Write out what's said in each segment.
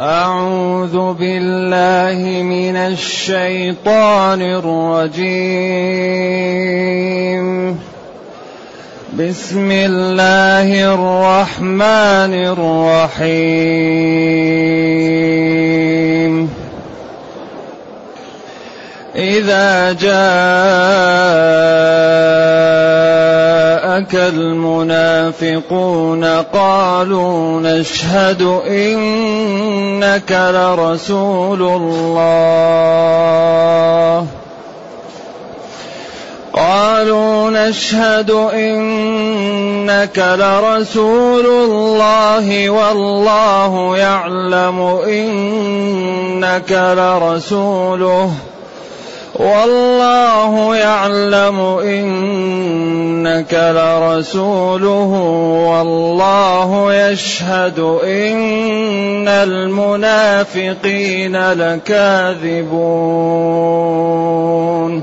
أعوذ بالله من الشيطان الرجيم. بسم الله الرحمن الرحيم. إذا جاءك المنافقون قالوا نشهد إنك لرسول الله والله يعلم إنك لرسوله والله يشهد إن المنافقين لكاذبون.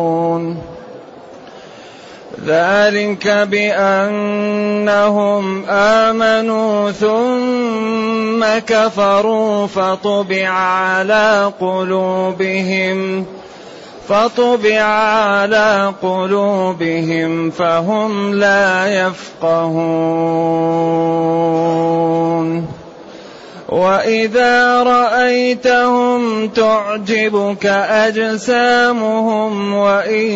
ذلك بأنهم آمنوا ثم كفروا فطبع على قلوبهم فهم لا يفقهون. وإذا رأيتهم تعجبك أجسامهم وإن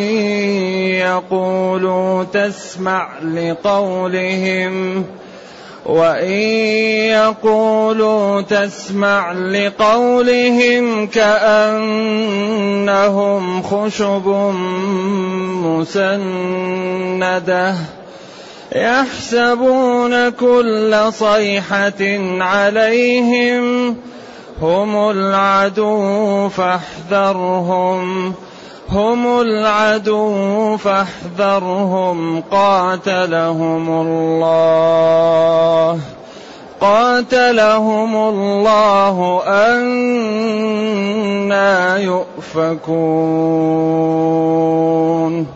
يقولوا تسمع لقولهم كأنهم خشب مسندة يحسبون كل صيحة عليهم. هم العدو فاحذرهم قاتلهم الله أنى يؤفكون.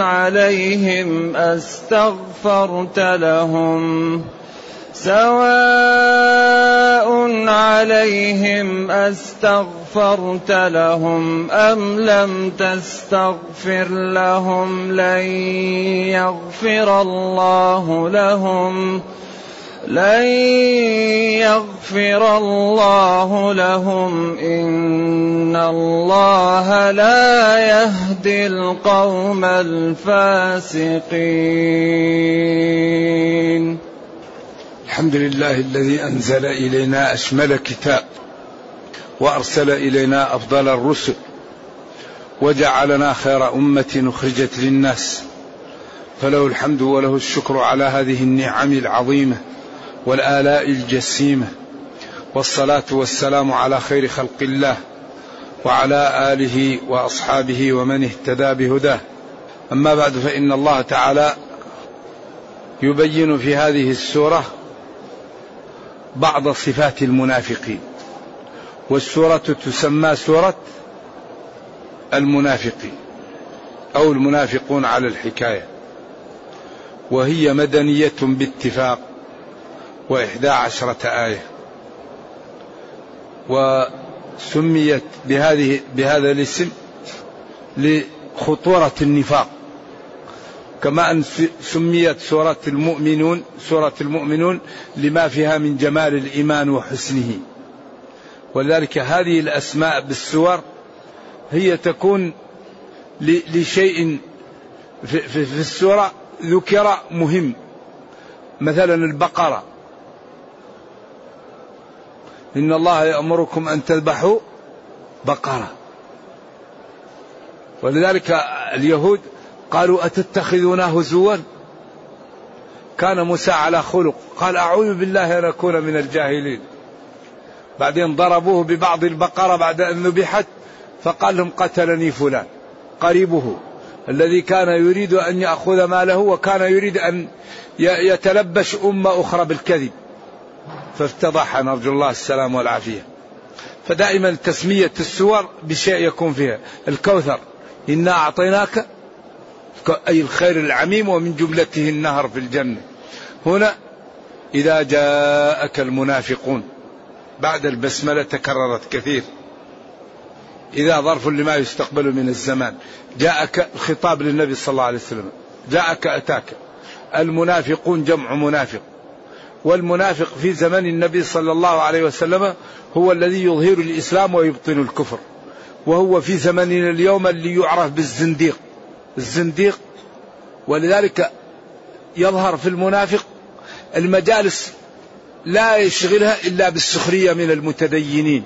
عليهم أستغفرت لهم أم لم تستغفر لهم لن يغفر الله لهم إن الله لا يهدي القوم الفاسقين. الحمد لله الذي أنزل إلينا أشمل كتاب وأرسل إلينا أفضل الرسل وجعلنا خير أمة أخرجت للناس، فله الحمد وله الشكر على هذه النعم العظيمة والآلاء الجسيمة، والصلاة والسلام على خير خلق الله وعلى آله وأصحابه ومن اهتدى بهداه. أما بعد، فإن الله تعالى يبين في هذه السورة بعض صفات المنافقين، والسورة تسمى سورة المنافقين أو المنافقون على الحكاية، وهي مدنية باتفاق وإحدى عشرة آية، وسميت بهذا الاسم لخطورة النفاق، كما أن سميت سورة المؤمنون لما فيها من جمال الإيمان وحسنه. ولذلك هذه الأسماء بالسور هي تكون لشيء في السورة ذكر مهم. مثلا البقرة، إن الله يأمركم أن تذبحوا بقرة، ولذلك اليهود قالوا أتتخذنا هزوا، كان موسى على خلق، قال أعوذ بالله أن أكون من الجاهلين. بعدين ضربوه ببعض البقرة بعد أن ذبحت، فقال لهم قتلني فلان قريبه الذي كان يريد أن يأخذ ماله وكان يريد أن يتلبش أمة أخرى بالكذب، فافتضح، نرجو الله السلام والعافية. فدائما تسمية السور بشيء يكون فيها. الكوثر، إنا أعطيناك، أي الخير العميم، ومن جملته النهر في الجنة. هنا إذا جاءك المنافقون بعد البسملة تكررت كثير، إذا ظرف لما يستقبل من الزمان. جاءك الخطاب للنبي صلى الله عليه وسلم، جاءك أتاك. المنافقون جمع منافق، والمنافق في زمن النبي صلى الله عليه وسلم هو الذي يظهر الإسلام ويبطن الكفر، وهو في زمننا اليوم اللي يعرف بالزنديق. الزنديق، ولذلك يظهر في المنافق المجالس لا يشغلها إلا بالسخرية من المتدينين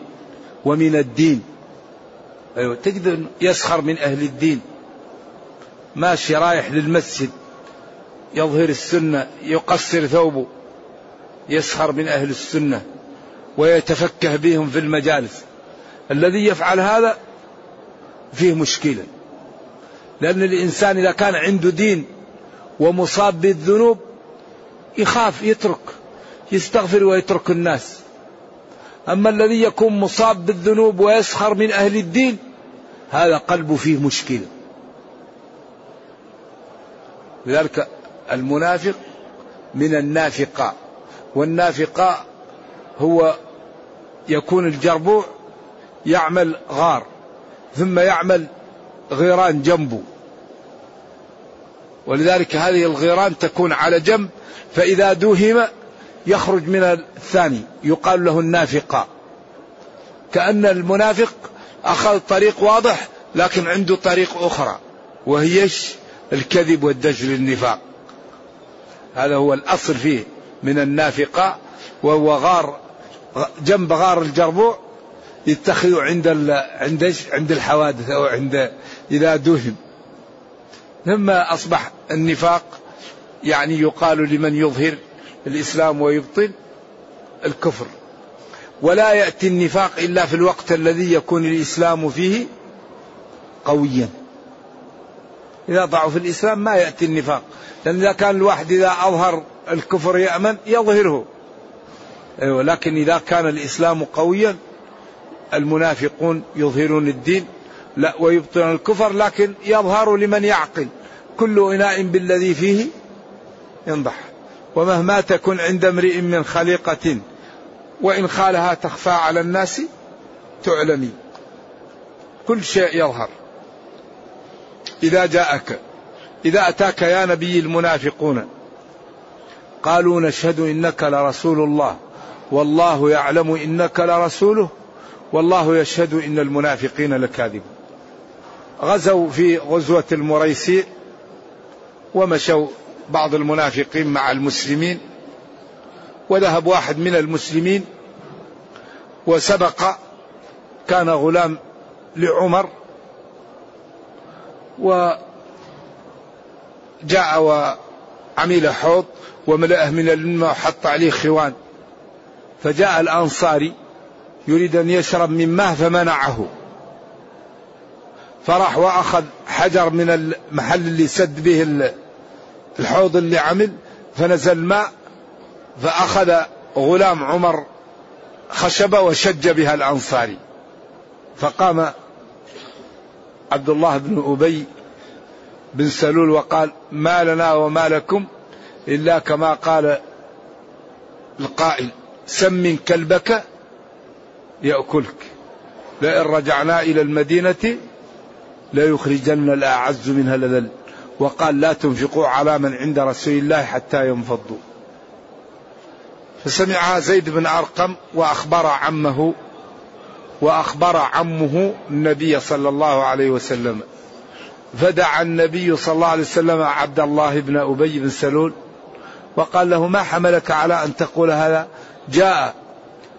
ومن الدين. أيوة، تقدر يسخر من أهل الدين، ماشي رايح للمسجد يظهر السنة يقصر ثوبه، يسخر من أهل السنة ويتفكه بهم في المجالس. الذي يفعل هذا فيه مشكلة، لأن الإنسان إذا كان عنده دين ومصاب بالذنوب يخاف يترك، يستغفر ويترك الناس. أما الذي يكون مصاب بالذنوب ويسخر من أهل الدين هذا قلبه فيه مشكلة. لذلك المنافق من النافقة، والنافقة هو يكون الجربوع يعمل غار ثم يعمل غيران جنبه، ولذلك هذه الغيران تكون على جنب، فإذا دوهم يخرج من الثاني يقال له النافقة. كأن المنافق أخذ طريق واضح لكن عنده طريق أخرى، وهيش الكذب والدجل النفاق. هذا هو الأصل فيه من النافقة، وهو غار جنب غار الجربوع يتخذوا عند الحوادث أو عند إذا دهم. ثم أصبح النفاق يعني يقال لمن يظهر الإسلام ويبطل الكفر. ولا يأتي النفاق إلا في الوقت الذي يكون الإسلام فيه قويا. إذا ضعف الإسلام ما يأتي النفاق، لأن إذا كان الواحد إذا أظهر الكفر يأمن يظهره، ولكن إذا كان الإسلام قويا المنافقون يظهرون الدين لا ويبطلون الكفر، لكن يظهر لمن يعقل. كل إناء بالذي فيه ينضح، ومهما تكن عند امرئ من خليقة وإن خالها تخفى على الناس تعلمي. كل شيء يظهر. إذا جاءك، إذا أتاك يا نبي المنافقون قالوا نشهد إنك لرسول الله والله يعلم إنك لرسوله والله يشهد إن المنافقين لكاذبون. غزوا في غزوة المريسي ومشوا بعض المنافقين مع المسلمين، وذهب واحد من المسلمين وسبق، كان غلام لعمر، وجاء وعمل حوض وملأه من الماء وحط عليه خوان، فجاء الأنصاري يريد أن يشرب من ماء فمنعه، فراح وأخذ حجر من المحل اللي سد به الحوض اللي عمل، فنزل ماء، فأخذ غلام عمر خشبة وشج بها الأنصاري. فقام عبد الله بن أبي بن سلول وقال ما لنا وما لكم إلا كما قال القائل سمن كلبك يأكلك، لئن رجعنا إلى المدينة ليخرجن الأعز منها الأذل، وقال لا تنفقوا على من عند رسول الله حتى ينفضوا. فسمعها زيد بن أرقم وأخبر عمه وأخبر عمه النبي صلى الله عليه وسلم، فدعا النبي صلى الله عليه وسلم عبد الله بن أبي بن سلول وقال له: ما حملك على أن تقول هذا؟ جاء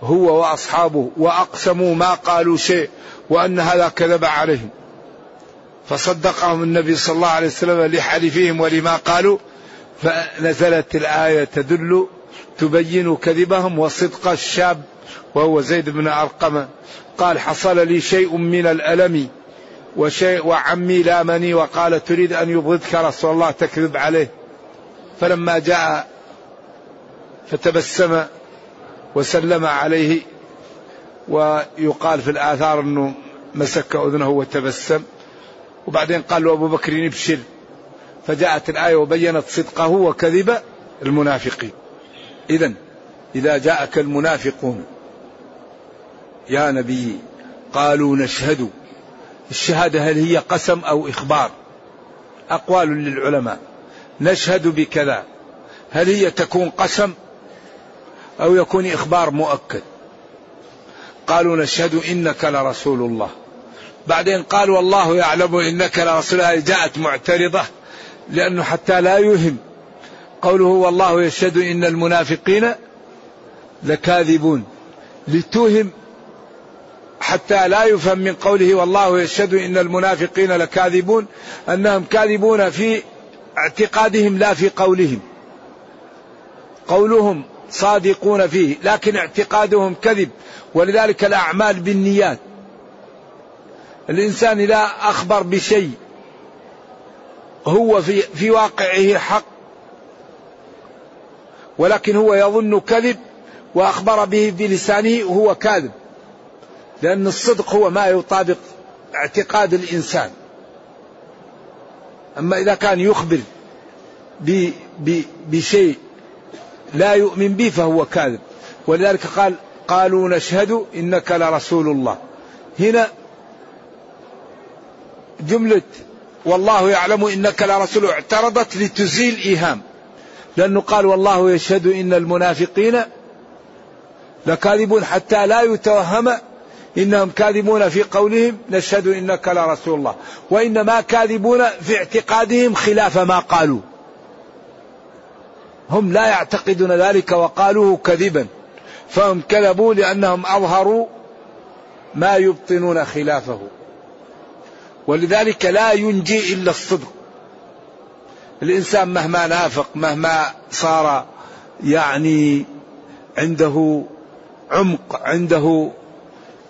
هو وأصحابه وأقسموا ما قالوا شيء وأن هذا كذب عليهم، فصدقهم النبي صلى الله عليه وسلم لحلفهم ولما قالوا، فنزلت الآية تدل تبين كذبهم وصدق الشاب وهو زيد بن أرقم. قال: حصل لي شيء من الألم وشيء، وعمي لامني وقال: تريد أن يبغضك رسول الله تكذب عليه. فلما جاء فتبسم وسلم عليه، ويقال في الآثار أنه مسك أذنه وتبسم، وبعدين قال له أبو بكر: ابشر. فجاءت الآية وبينت صدقه وكذب المنافقين. إذن إذا جاءك المنافقون يا نبي قالوا نشهد، الشهادة هل هي قسم أو إخبار؟ أقوال للعلماء. نشهد بكذا هل هي تكون قسم أو يكون إخبار مؤكد؟ قالوا نشهد إنك لرسول الله، بعدين قال والله يعلم إنك لرسول الله، جاءت معترضة لأنه حتى لا يهم. قوله والله يشهد إن المنافقين لكاذبون لتوهم، حتى لا يفهم من قوله والله يشهد إن المنافقين لكاذبون أنهم كاذبون في اعتقادهم لا في قولهم. قولهم صادقون فيه لكن اعتقادهم كذب، ولذلك الأعمال بالنيات. الإنسان لا أخبر بشيء هو في واقعه حق، ولكن هو يظن كذب وأخبر به بلسانه هو كاذب، لأن الصدق هو ما يطابق اعتقاد الإنسان. أما إذا كان يخبر بشيء لا يؤمن به فهو كاذب. ولذلك قال قالوا نشهد إنك لرسول الله. هنا جملة والله يعلم إنك لرسول اعترضت لتزيل إيهام، لأنه قال والله يشهد إن المنافقين لكاذبون حتى لا يتوهم إنهم كاذبون في قولهم نشهد إنك لرسول الله، وإنما كاذبون في اعتقادهم خلاف ما قالوا، هم لا يعتقدون ذلك وقالوه كذبا، فهم كذبوا لأنهم أظهروا ما يبطنون خلافه. ولذلك لا ينجي إلا الصدق. الإنسان مهما نافق، مهما صار يعني عنده عمق، عنده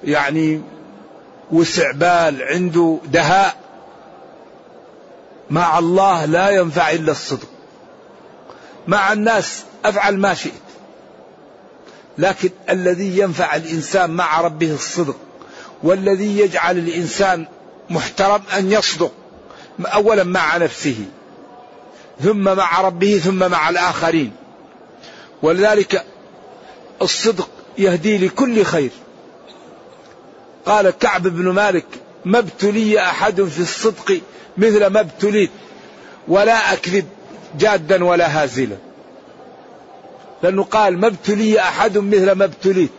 يعني وسع بال، عنده دهاء، مع الله لا ينفع إلا الصدق. مع الناس أفعل ما شئت، لكن الذي ينفع الإنسان مع ربه الصدق، والذي يجعل الإنسان محترم أن يصدق أولا مع نفسه ثم مع ربه ثم مع الآخرين. ولذلك الصدق يهدي لكل خير. قال كعب بن مالك: ما ابتلي أحد في الصدق مثل ما ابتليت، ولا أكذب جادا ولا هازلا. لأنه قال ما ابتلي أحد مثل ما ابتليت.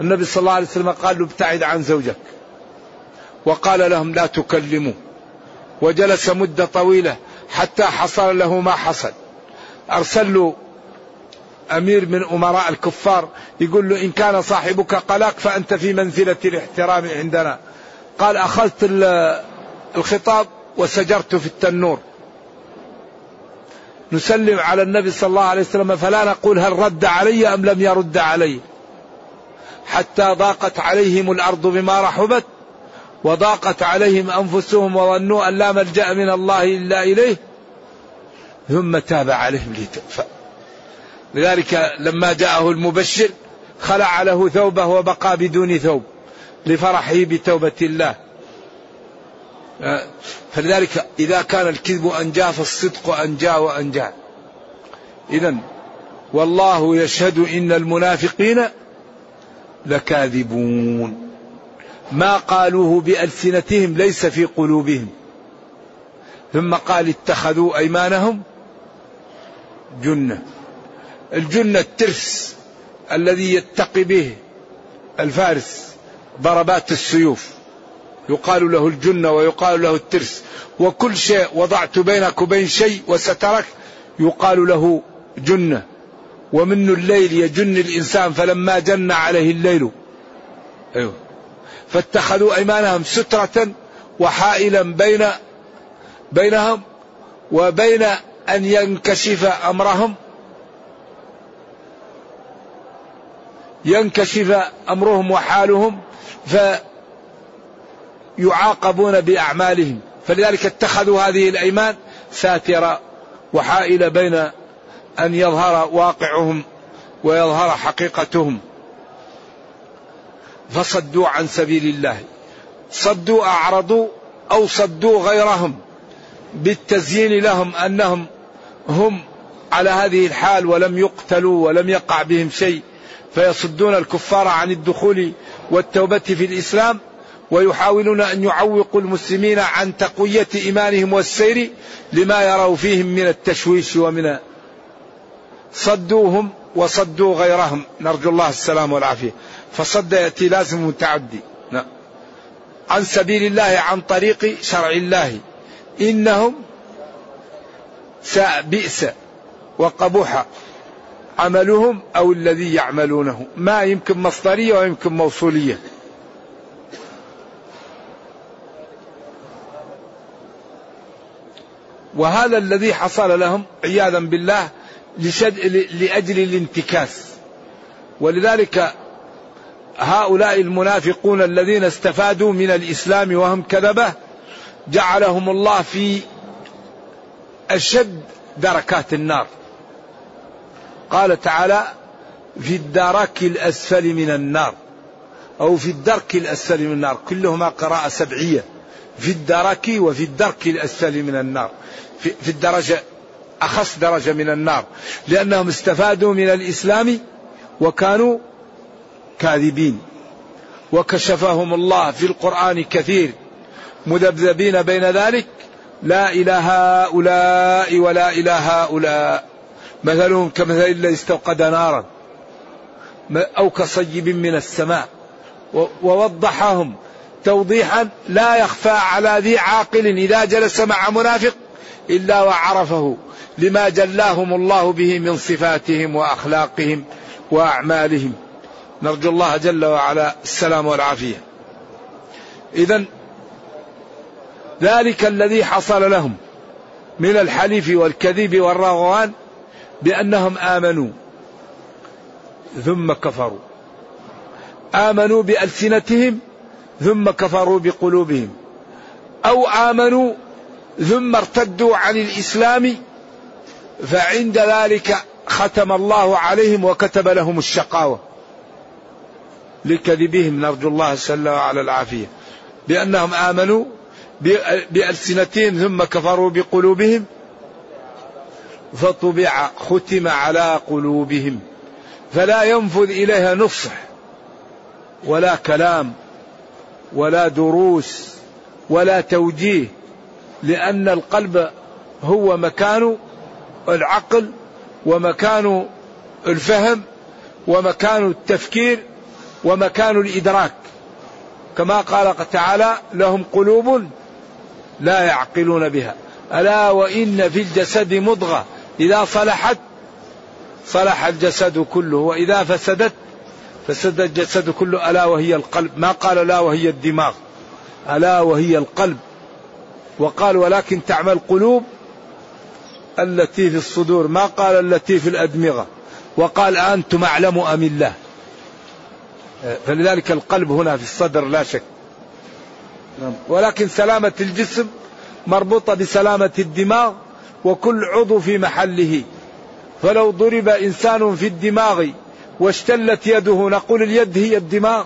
النبي صلى الله عليه وسلم قال له: ابتعد عن زوجك، وقال لهم: لا تكلموا، وجلس مدة طويلة حتى حصل له ما حصل. أرسل له أمير من أمراء الكفار يقول له: إن كان صاحبك قلاق فأنت في منزلة الاحترام عندنا. قال: أخذت الخطاب وسجرته في التنور. نسلم على النبي صلى الله عليه وسلم فلا نقول هل رد علي أم لم يرد علي، حتى ضاقت عليهم الأرض بما رحبت وضاقت عليهم أنفسهم وظنوا أن لا ملجأ من الله إلا إليه، ثم تاب عليهم ليتوب. لذلك لما جاءه المبشر خلع له ثوبه وبقى بدون ثوب لفرحه بتوبة الله. فلذلك إذا كان الكذب أنجى فالصدق أنجى وأنجى. إذن والله يشهد إن المنافقين لكاذبون، ما قالوه بألسنتهم ليس في قلوبهم. ثم قال: اتخذوا أيمانهم جنة. الجنة الترس الذي يتقي به الفارس ضربات السيوف، يقال له الجنة ويقال له الترس، وكل شيء وضعت بينك وبين شيء وسترك يقال له جنة. ومن الليل يجن الإنسان فلما جن عليه الليل فاتخذوا أيمانهم سترة وحائلا بينهم وبين أن ينكشف أمرهم، ينكشف أمرهم وحالهم فيعاقبون بأعمالهم، فلذلك اتخذوا هذه الأيمان ساترة وحائلة بين أن يظهر واقعهم ويظهر حقيقتهم. فصدوا عن سبيل الله، صدوا أعرضوا أو صدوا غيرهم بالتزيين لهم أنهم هم على هذه الحال ولم يقتلوا ولم يقع بهم شيء، فيصدون الكفار عن الدخول والتوبة في الإسلام، ويحاولون أن يعوقوا المسلمين عن تقوية إيمانهم والسير لما يروا فيهم من التشويش ومن صدوهم وصدوا غيرهم، نرجو الله السلام والعافية. فصد يأتي لازم متعدي، عن سبيل الله عن طريق شرع الله، إنهم بئس وقبوح عملهم أو الذي يعملونه، ما يمكن مصدرية ويمكن موصولية. وهذا الذي حصل لهم عياذا بالله لأجل الانتكاس. ولذلك هؤلاء المنافقون الذين استفادوا من الإسلام وهم كذبة جعلهم الله في أشد دركات النار، قال تعالى في الدرك الأسفل من النار أو في الدرك الأسفل من النار، كلهما قراءة سبعية، في الدرك وفي الدرك الأسفل من النار، في الدرجة أخص درجة من النار، لأنهم استفادوا من الإسلام وكانوا كاذبين. وكشفهم الله في القرآن كثير مذبذبين بين ذلك، لا إله هؤلاء ولا إله هؤلاء، مثلهم كمثل الذي استوقد نارا أو كصيب من السماء، ووضحهم توضيحا لا يخفى على ذي عاقل إذا جلس مع منافق إلا وعرفه، لما جلاهم الله به من صفاتهم وأخلاقهم وأعمالهم، نرجو الله جل وعلا السلام والعافية. إذن ذلك الذي حصل لهم من الحليف والكذب والرغوان بأنهم آمنوا ثم كفروا، آمنوا بألسنتهم ثم كفروا بقلوبهم، أو آمنوا ثم ارتدوا عن الإسلام، فعند ذلك ختم الله عليهم وكتب لهم الشقاوة لكذبهم، نرجو الله جل وعلا العافية. بأنهم آمنوا بألسنتهم ثم كفروا بقلوبهم فطبع ختم على قلوبهم فلا ينفذ إليها نصح ولا كلام ولا دروس ولا توجيه، لأن القلب هو مكان العقل ومكان الفهم ومكان التفكير ومكان الإدراك، كما قال تعالى لهم قلوب لا يعقلون بها ألا وإن في الجسد مضغة إذا صلحت صلح الجسد كله وإذا فسدت فسد الجسد كله ألا وهي القلب، ما قال ألا وهي الدماغ، ألا وهي القلب، وقال ولكن تعمل قلوب التي في الصدور، ما قال التي في الأدمغة، وقال أنتم أعلم أم الله، فلذلك القلب هنا في الصدر لا شك. ولكن سلامة الجسم مربوطة بسلامة الدماغ، وكل عضو في محله، فلو ضرب إنسان في الدماغ واشتلت يده نقول اليد هي الدماغ،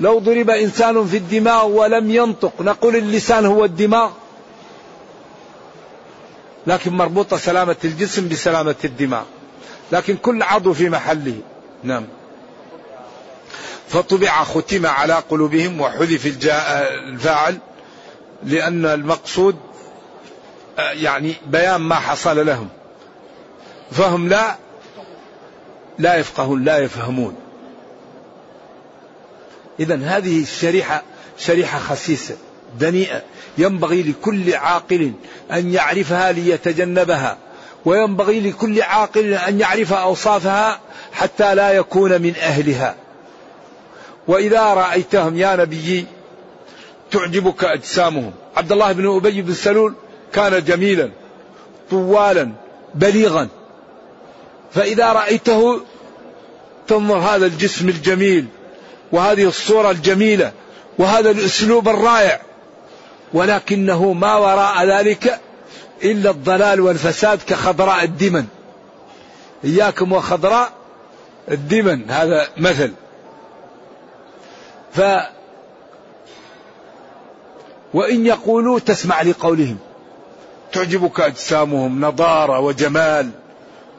لو ضرب إنسان في الدماغ ولم ينطق نقول اللسان هو الدماغ، لكن مربوطة سلامة الجسم بسلامة الدماغ، لكن كل عضو في محله. نعم. فطبع ختم على قلوبهم، وحذف الفاعل لأن المقصود يعني بيان ما حصل لهم، فهم لا يفقهون لا يفهمون. إذن هذه الشريحة شريحة خسيسة دنيئة، ينبغي لكل عاقل أن يعرفها ليتجنبها، وينبغي لكل عاقل أن يعرف أوصافها حتى لا يكون من أهلها. وإذا رأيتهم يا نبي تعجبك أجسامهم. عبد الله بن أبي بن سلول كان جميلا طوالا بليغا، فإذا رأيته تنظر هذا الجسم الجميل وهذه الصورة الجميلة وهذا الأسلوب الرائع، ولكنه ما وراء ذلك إلا الضلال والفساد كخضراء الدمن. إياكم وخضراء الدمن، هذا مثل. وإن يقولوا تسمع لقولهم، تعجبك أجسامهم، نضارة وجمال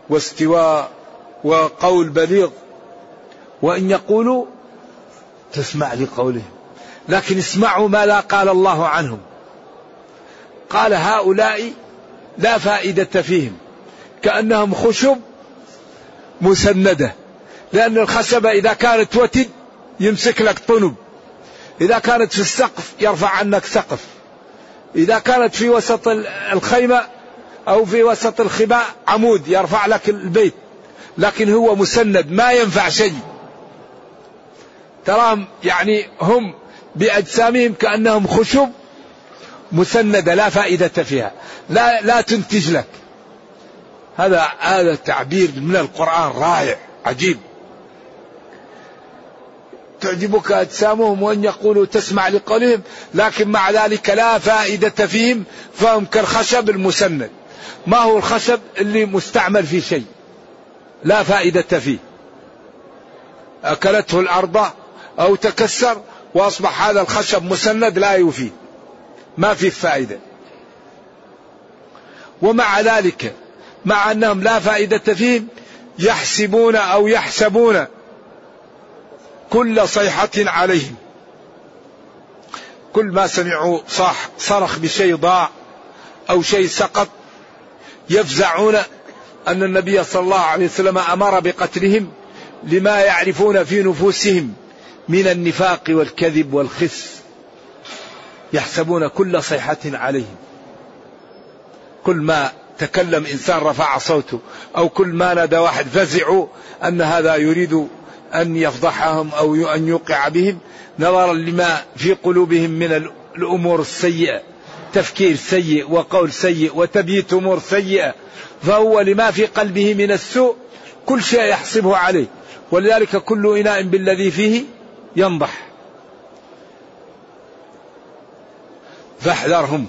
واستواء وقول بليغ. وإن يقولوا تسمع لقولهم، لكن اسمعوا ما لا قال الله عنهم. قال هؤلاء لا فائدة فيهم، كأنهم خشب مسندة، لأن الخشبة إذا كانت وتد يمسك لك طنب، إذا كانت في السقف يرفع عنك سقف، إذا كانت في وسط الخيمة أو في وسط الخباء عمود يرفع لك البيت، لكن هو مسند ما ينفع شيء. تراهم يعني هم بأجسامهم كأنهم خشب مسندة لا فائدة فيها، لا تنتج لك. هذا تعبير من القرآن رائع عجيب. تعجبك أجسامهم وأن يقولوا تسمع لقولهم، لكن مع ذلك لا فائدة فيهم، فهم كالخشب المسند. ما هو الخشب اللي مستعمل في شيء لا فائدة فيه، أكلته الأرض أو تكسر وأصبح هذا الخشب مسند لا يفيد، ما فيه فائدة. ومع ذلك مع أنهم لا فائدة فيهم يحسبون أو يحسبون كل صيحة عليهم. كل ما سمعوا صاح صرخ بشيء ضاع أو شيء سقط يفزعون. أن النبي صلى الله عليه وسلم أمر بقتلهم لما يعرفون في نفوسهم من النفاق والكذب والخس. يحسبون كل صيحة عليهم، كل ما تكلم إنسان رفع صوته أو كل ما نادى واحد فزعوا أن هذا يريد أن يفضحهم أو أن يوقع بهم، نظرا لما في قلوبهم من الأمور السيئة، تفكير سيء وقول سيء وتبييت أمور سيئة، فهو لما في قلبه من السوء كل شيء يحسبه عليه، ولذلك كل إناء بالذي فيه ينضح. فاحذرهم.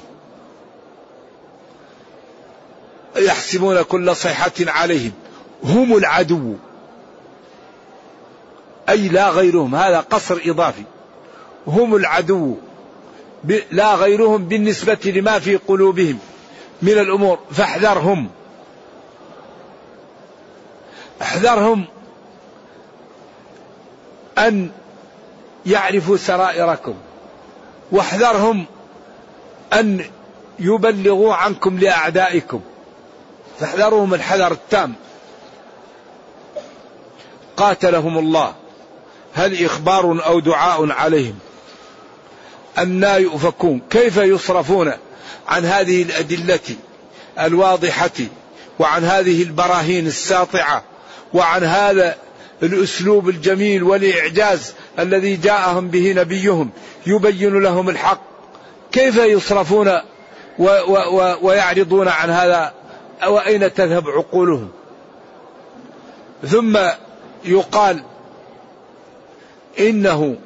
يحسبون كل صيحة عليهم، هم العدو أي لا غيرهم، هذا قصر إضافي. هم العدو لا غيرهم بالنسبة لما في قلوبهم من الأمور، فاحذرهم. احذرهم أن يعرفوا سرائركم، واحذرهم أن يبلغوا عنكم لأعدائكم، فاحذرهم الحذر التام. قاتلهم الله هل إخبار أو دعاء عليهم أنى يؤفكون. كيف يصرفون عن هذه الأدلة الواضحة وعن هذه البراهين الساطعة وعن هذا الأسلوب الجميل والإعجاز الذي جاءهم به نبيهم يبين لهم الحق؟ كيف يصرفون ويعرضون عن هذا؟ وأين تذهب عقولهم؟ ثم يقال إنه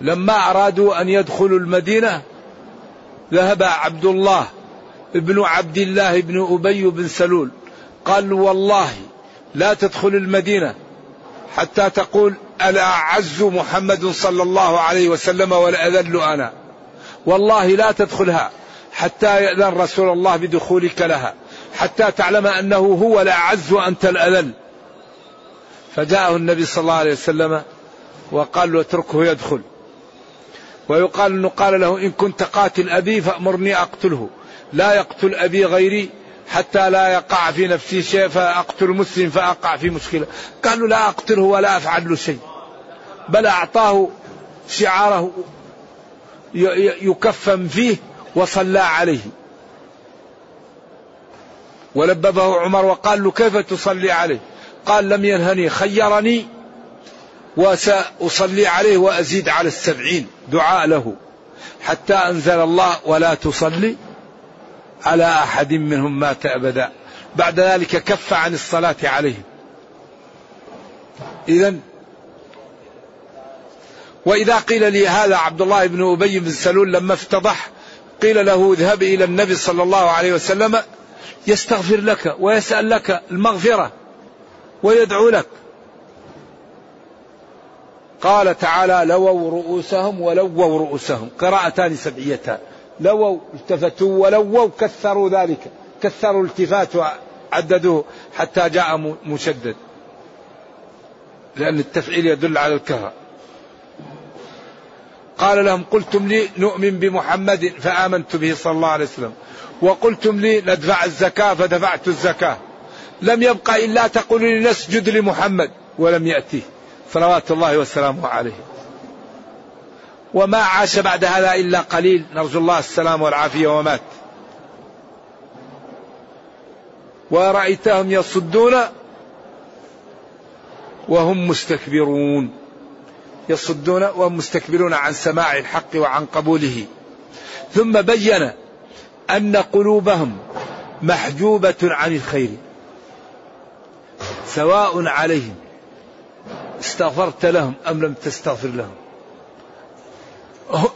لما أرادوا أن يدخلوا المدينة ذهب عبد الله ابن عبد الله ابن أبي بن سلول قال والله لا تدخل المدينة حتى تقول الأعز محمد صلى الله عليه وسلم والأذل أنا، والله لا تدخلها حتى يأذن رسول الله بدخولك لها، حتى تعلم أنه هو الأعز وأنت الأذل. فجاءه النبي صلى الله عليه وسلم وقال له اتركه يدخل. ويقال أنه قال له إن كنت قاتل أبي فأمرني أقتله، لا يقتل أبي غيري حتى لا يقع في نفسي شيء فأقتل مسلم فأقع في مشكلة. قالوا لا أقتله ولا أفعل له شيء، بل أعطاه شعاره يكفن فيه وصلى عليه، ولببه عمر وقال له كيف تصلي عليه؟ قال لم ينهني، خيرني وسأصلي عليه وأزيد على 70 دعاء له، حتى أنزل الله ولا تصلي على أحد منهم مات أبدا. بعد ذلك كف عن الصلاة عليه. إذن وإذا قيل لي هذا عبد الله بن أبي بن سلول لما افتضح قيل له اذهب إلى النبي صلى الله عليه وسلم يستغفر لك ويسأل لك المغفرة ويدعو لك. قال تعالى لووا رؤوسهم ولووا رؤوسهم، قراءتان سبعيتان، لووا التفتوا ولووا كثروا ذلك، كثروا التفات وعددوه حتى جاء مشدد، لأن التفعيل يدل على الكثرة. قال لهم قلتم لي نؤمن بمحمد فآمنت به صلى الله عليه وسلم، وقلتم لي ندفع الزكاة فدفعت الزكاة، لم يبق إلا تقول لي نسجد لمحمد ولم يأتيه صلوات الله والسلام عليه. وما عاش بعد هذا إلا قليل، نرجو الله السلام والعافية، ومات. ورأيتهم يصدون وهم مستكبرون، يصدون وهم مستكبرون عن سماع الحق وعن قبوله. ثم بين أن قلوبهم محجوبة عن الخير، سواء عليهم استغفرت لهم أم لم تستغفر لهم،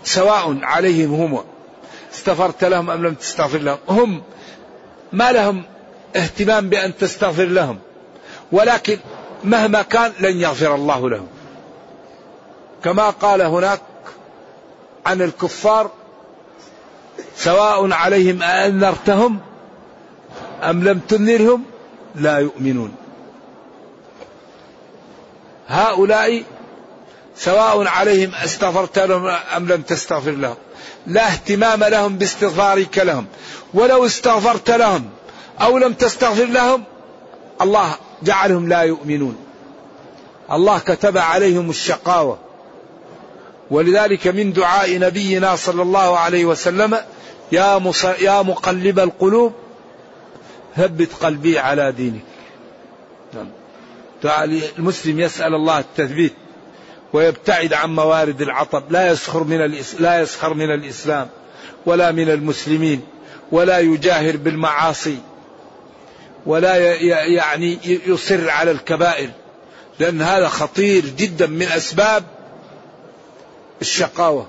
سواء عليهم هم استغفرت لهم أم لم تستغفر لهم، هم ما لهم اهتمام بأن تستغفر لهم، ولكن مهما كان لن يغفر الله لهم. كما قال هناك عن الكفار سواء عليهم أأنذرتهم أم لم تنذرهم لا يؤمنون. هؤلاء سواء عليهم استغفرت لهم أم لم تستغفر لهم، لا اهتمام لهم باستغفارك لهم، ولو استغفرت لهم أو لم تستغفر لهم الله جعلهم لا يؤمنون. الله كتب عليهم الشقاوة، ولذلك من دعاء نبينا صلى الله عليه وسلم يا مقلب القلوب ثبت قلبي على دينك. المسلم يسأل الله التثبيت ويبتعد عن موارد العطب، لا يسخر من الإسلام ولا من المسلمين، ولا يجاهر بالمعاصي، ولا يعني يصر على الكبائر، لأن هذا خطير جدا من أسباب الشقاوة،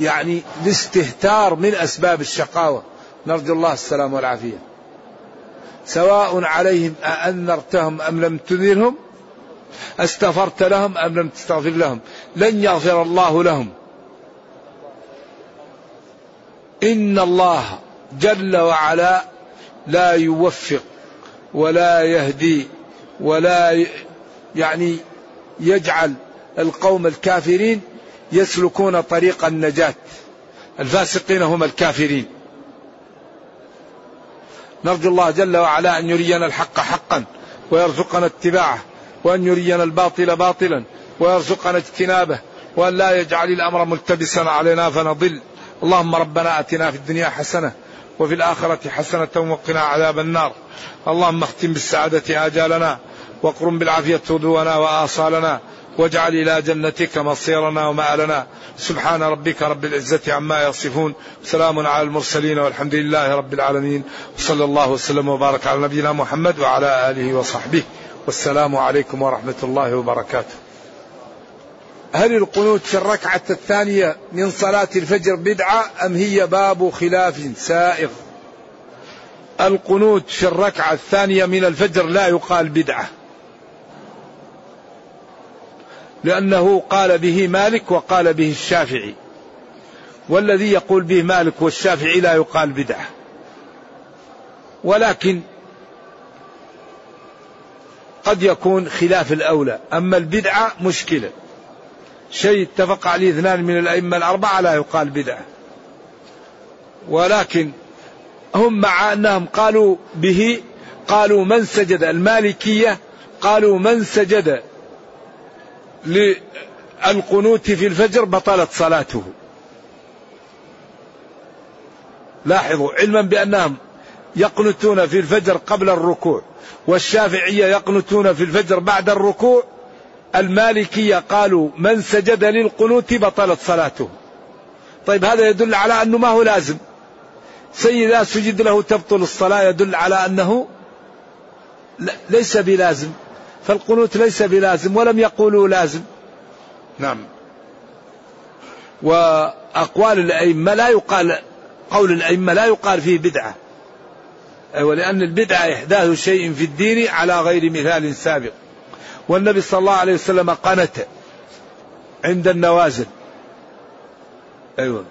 يعني الاستهتار من أسباب الشقاوة، نرجو الله السلام والعافية. سواء عليهم أأنذرتهم أم لم تنذرهم استغفرت لهم أم لم تستغفر لهم لن يغفر الله لهم. إن الله جل وعلا لا يوفق ولا يهدي ولا يعني يجعل القوم الكافرين يسلكون طريق النجاة، الفاسقين هم الكافرين. نرجو الله جل وعلا أن يرينا الحق حقا ويرزقنا اتباعه، وأن يرينا الباطل باطلا ويرزقنا اجتنابه، وأن لا يجعل الأمر ملتبسا علينا فنضل. اللهم ربنا آتنا في الدنيا حسنة وفي الآخرة حسنة وقنا عذاب النار. اللهم اختم بالسعادة آجالنا، وقرم بالعافية غدونا وآصالنا، واجعل إلى جنتك مصيرنا ومآلنا. سبحان ربك رب العزة عما يصفون، سلام على المرسلين، والحمد لله رب العالمين، وصلى الله وسلم وبارك على نبينا محمد وعلى آله وصحبه، والسلام عليكم ورحمة الله وبركاته. هل القنوت في الركعة الثانية من صلاة الفجر بدعة أم هي باب خلاف سائغ؟ القنوت في الركعة الثانية من الفجر لا يقال بدعة، لأنه قال به مالك وقال به الشافعي، والذي يقول به مالك والشافعي لا يقال بدعة. ولكن قد يكون خلاف الأولى، أما البدعة مشكلة، شيء اتفق عليه اثنان من الأئمة الأربعة لا يقال بدعة، ولكن هم مع أنهم قالوا به، قالوا من سجد، المالكية قالوا من سجد للقنوت في الفجر بطلت صلاته. لاحظوا، علما بأنهم يقنتون في الفجر قبل الركوع، والشافعية يقنتون في الفجر بعد الركوع، المالكية قالوا من سجد للقنوت بطلت صلاته. طيب هذا يدل على أنه ما هو لازم، شيء إذا سجد له تبطل الصلاة يدل على أنه ليس بلازم، فالقنوت ليس بلازم ولم يقولوا لازم. نعم. وأقوال الأئمة لا يقال، قول الأئمة لا يقال فيه بدعة، ولأن البدعة إحداث شيء في الدين على غير مثال سابق. والنبي صلى الله عليه وسلم قنت عند النوازل. أيوة.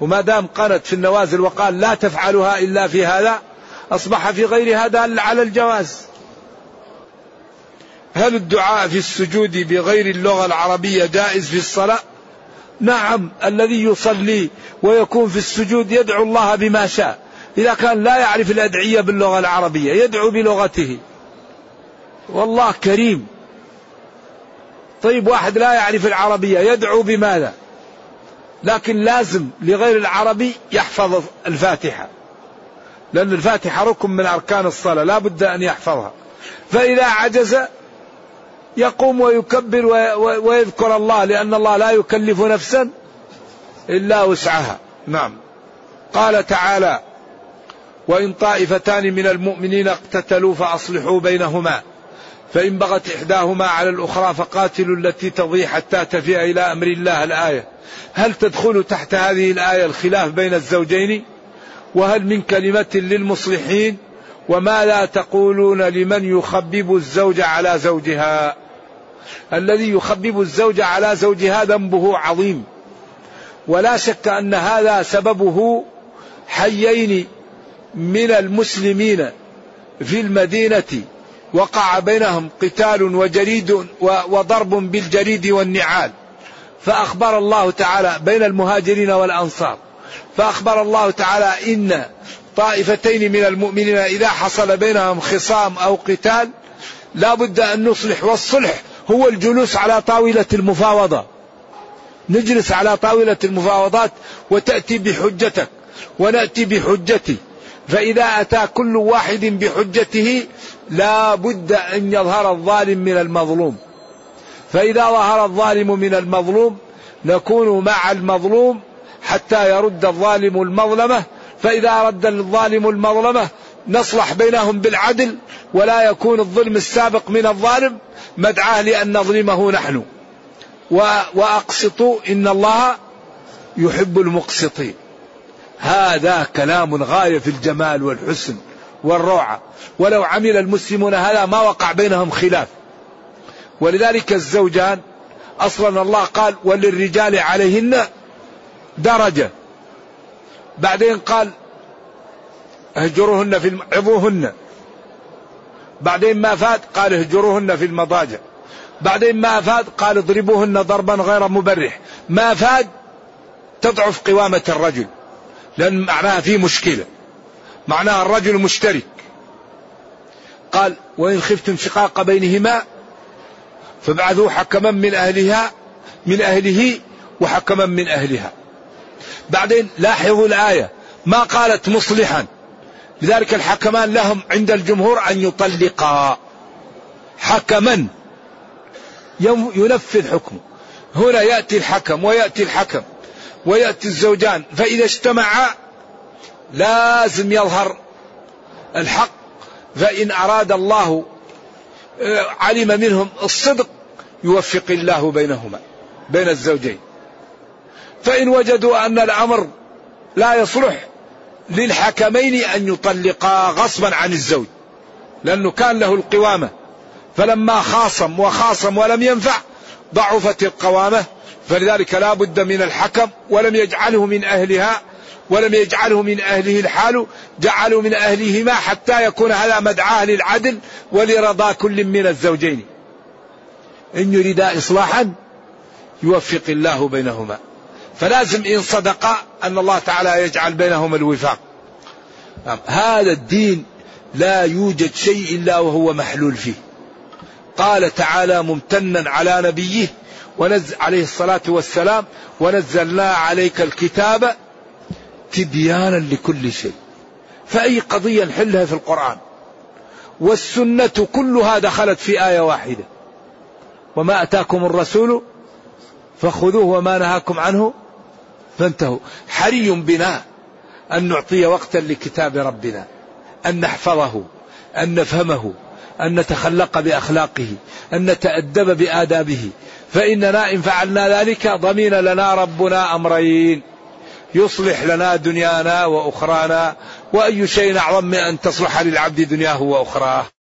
وما دام قنت في النوازل وقال لا تفعلها إلا في هذا، أصبح في غير هذا على الجواز. هل الدعاء في السجود بغير اللغة العربية جائز في الصلاة؟ نعم، الذي يصلي ويكون في السجود يدعو الله بما شاء، إذا كان لا يعرف الأدعية باللغة العربية يدعو بلغته، والله كريم. طيب واحد لا يعرف العربية يدعو بماذا؟ لكن لازم لغير العربي يحفظ الفاتحة، لأن الفاتحة ركن من أركان الصلاة لا بد أن يحفظها. فإذا عجز يقوم ويكبر ويذكر الله، لأن الله لا يكلف نفسا إلا وسعها. نعم. قال تعالى: وإن طائفتان من المؤمنين اقتتلوا فأصلحوا بينهما، فإن بغت إحداهما على الأخرى فقاتلوا التي تبغي حتى تفيء إلى أمر الله. الآية. هل تدخل تحت هذه الآية الخلاف بين الزوجين؟ وهل من كلمة للمصلحين؟ وما لا تقولون لمن يخبب الزوج على زوجها؟ الذي يخبب الزوج على زوجها ذنبه عظيم، ولا شك أن هذا سببه حيين من المسلمين في المدينة وقع بينهم قتال وجريد وضرب بالجريد والنعال، فأخبر الله تعالى بين المهاجرين والأنصار، فأخبر الله تعالى إن طائفتين من المؤمنين إذا حصل بينهم خصام أو قتال لا بد أن نصلح، والصلح هو الجلوس على طاولة المفاوضة، نجلس على طاولة المفاوضات وتأتي بحجتك ونأتي بحجتي، فإذا أتى كل واحد بحجته لا بد أن يظهر الظالم من المظلوم، فإذا ظهر الظالم من المظلوم نكون مع المظلوم حتى يرد الظالم المظلمة، فإذا رد الظالم المظلمة نصلح بينهم بالعدل، ولا يكون الظلم السابق من الظالم مدعاه لأن نظلمه نحن. وأقسطوا إن الله يحب المقسطين. هذا كلام غاية في الجمال والحسن والروعة، ولو عمل المسلمون هذا ما وقع بينهم خلاف. ولذلك الزوجان أصلا الله قال وللرجال عليهن درجة، بعدين قال اهجروهن في عظوهن، بعدين ما فات قال اهجروهن في المضاجع، بعدين ما فات قال اضربوهن ضربا غير مبرح، ما فات تضعف قوامة الرجل، لأن معناها في مشكلة، معناها الرجل مشترك. قال وإن خفتم شقاق بينهما فابعثوا حكما من أهلها من أهله وحكما من أهلها. بعدين لاحظوا الآية ما قالت مصلحا، لذلك الحكمان لهم عند الجمهور أن يطلقا، حكما ينفذ حكمه، هنا يأتي الحكم ويأتي الحكم ويأتي الزوجان، فإذا اجتمعا لازم يظهر الحق، فإن أراد الله علم منهم الصدق يوفق الله بينهما بين الزوجين، فإن وجدوا أن الأمر لا يصلح للحكمين أن يطلقا غصبا عن الزوج، لأنه كان له القوامة، فلما خاصم وخاصم ولم ينفع ضعفت القوامة، فلذلك لا بد من الحكم، ولم يجعله من أهلها ولم يجعله من أهله الحال، جعله من أهلهما حتى يكون هذا مدعاه للعدل ولرضا كل من الزوجين، إن يريد إصلاحا يوفق الله بينهما. فلازم إن صدقا أن الله تعالى يجعل بينهما الوفاق. هذا الدين لا يوجد شيء إلا وهو محلول فيه. قال تعالى ممتنا على نبيه عليه الصلاة والسلام: ونزلنا عليك الكتاب تبيانا لكل شيء. فأي قضية نحلها في القرآن والسنة كلها دخلت في آية واحدة: وما أتاكم الرسول فخذوه وما نهاكم عنه فانتهوا. حري بنا أن نعطي وقتا لكتاب ربنا، أن نحفظه، أن نفهمه، أن نتخلق بأخلاقه، أن نتأدب بآدابه، فإننا إن فعلنا ذلك ضمن لنا ربنا أمرين: يصلح لنا دنيانا وأخرانا، وأي شيء أعظم من أن تصلح للعبد دنياه وأخراه.